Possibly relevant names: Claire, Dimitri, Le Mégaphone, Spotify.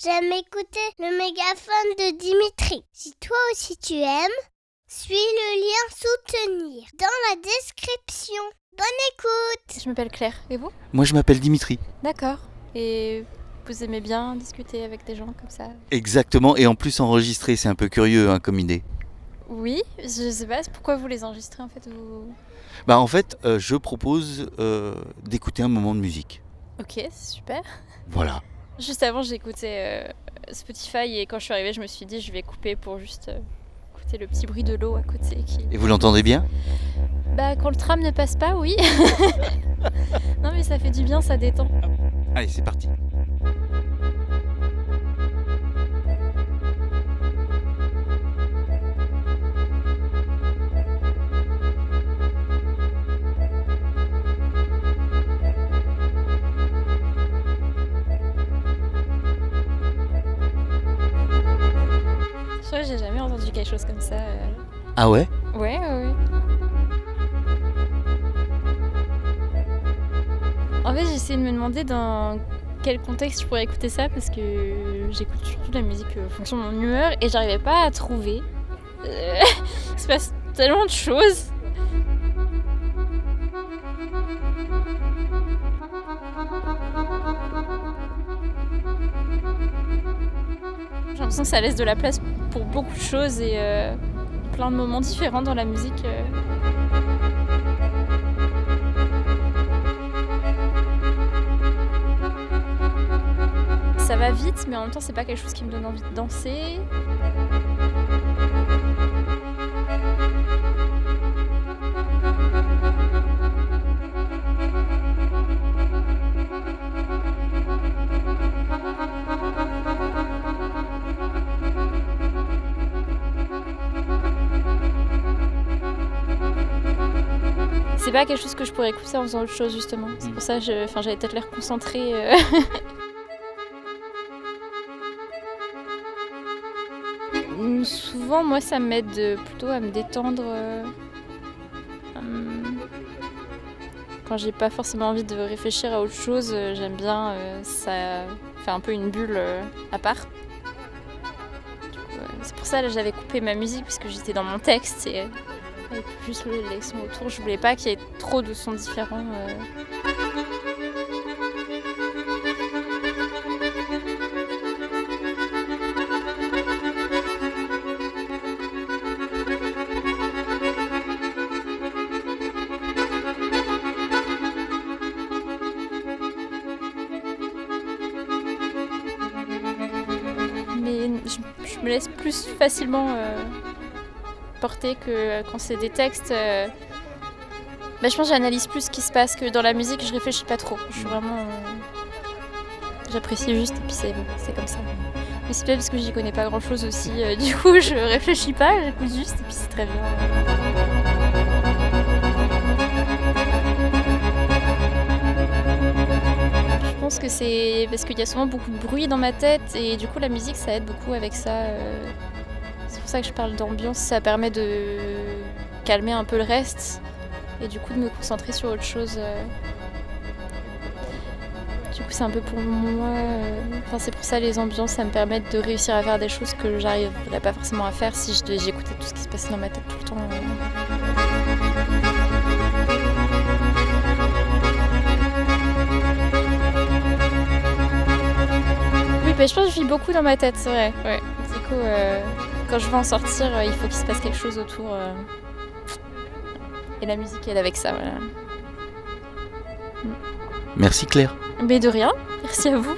j'aime écouter le mégaphone de Dimitri. Si toi aussi tu aimes, suis le lien soutenir dans la description. Bonne écoute. Je m'appelle Claire, et vous ? Moi je m'appelle Dimitri. D'accord, et vous aimez bien discuter avec des gens comme ça ? Exactement, et en plus enregistrer, c'est un peu curieux hein, comme idée. Oui, je sais pas, pourquoi vous les enregistrez en fait vous... Bah en fait, je propose d'écouter un moment de musique. Ok, c'est super. Voilà. Juste avant, j'écoutais Spotify et quand je suis arrivée, je me suis dit je vais couper pour juste écouter le petit bruit de l'eau à côté. Et vous l'entendez bien ? Bah quand le tram ne passe pas, oui. Non mais ça fait du bien, ça détend. Allez, c'est parti. J'ai jamais entendu quelque chose comme ça. Ah ouais ? Ouais. En fait, j'essayais de me demander dans quel contexte je pourrais écouter ça parce que j'écoute surtout de la musique en fonction de mon humeur et j'arrivais pas à trouver. Il se passe tellement de choses. J'ai l'impression que ça laisse de la place pour beaucoup de choses et plein de moments différents dans la musique. Ça va vite, mais en même temps, c'est pas quelque chose qui me donne envie de danser. C'est pas quelque chose que je pourrais écouter en faisant autre chose justement. C'est pour ça que j'avais peut-être l'air concentrée. Souvent, moi, ça m'aide plutôt à me détendre quand j'ai pas forcément envie de réfléchir à autre chose. J'aime bien, ça fait un peu une bulle à part. Du coup, c'est pour ça que j'avais coupé ma musique parce que j'étais dans mon texte et... Et plus les sons autour, je voulais pas qu'il y ait trop de sons différents. Mais je me laisse plus facilement... porter que quand c'est des textes, je pense que j'analyse plus ce qui se passe que dans la musique, je réfléchis pas trop. Je suis vraiment... j'apprécie juste et puis c'est comme ça. Mais c'est peut-être parce que j'y connais pas grand-chose aussi, du coup je réfléchis pas, j'écoute juste et puis c'est très bien. Je pense que c'est parce qu'il y a souvent beaucoup de bruit dans ma tête et du coup la musique ça aide beaucoup avec ça. C'est pour ça que je parle d'ambiance, ça permet de calmer un peu le reste et du coup de me concentrer sur autre chose. Du coup c'est un peu pour moi, c'est pour ça les ambiances, ça me permet de réussir à faire des choses que j'arriverais pas forcément à faire si j'écoutais tout ce qui se passait dans ma tête tout le temps. Oui, je pense que je vis beaucoup dans ma tête, c'est vrai. Ouais. Du coup... Quand je veux en sortir, il faut qu'il se passe quelque chose autour. Et la musique aide avec ça, voilà. Merci Claire. Mais de rien, merci à vous.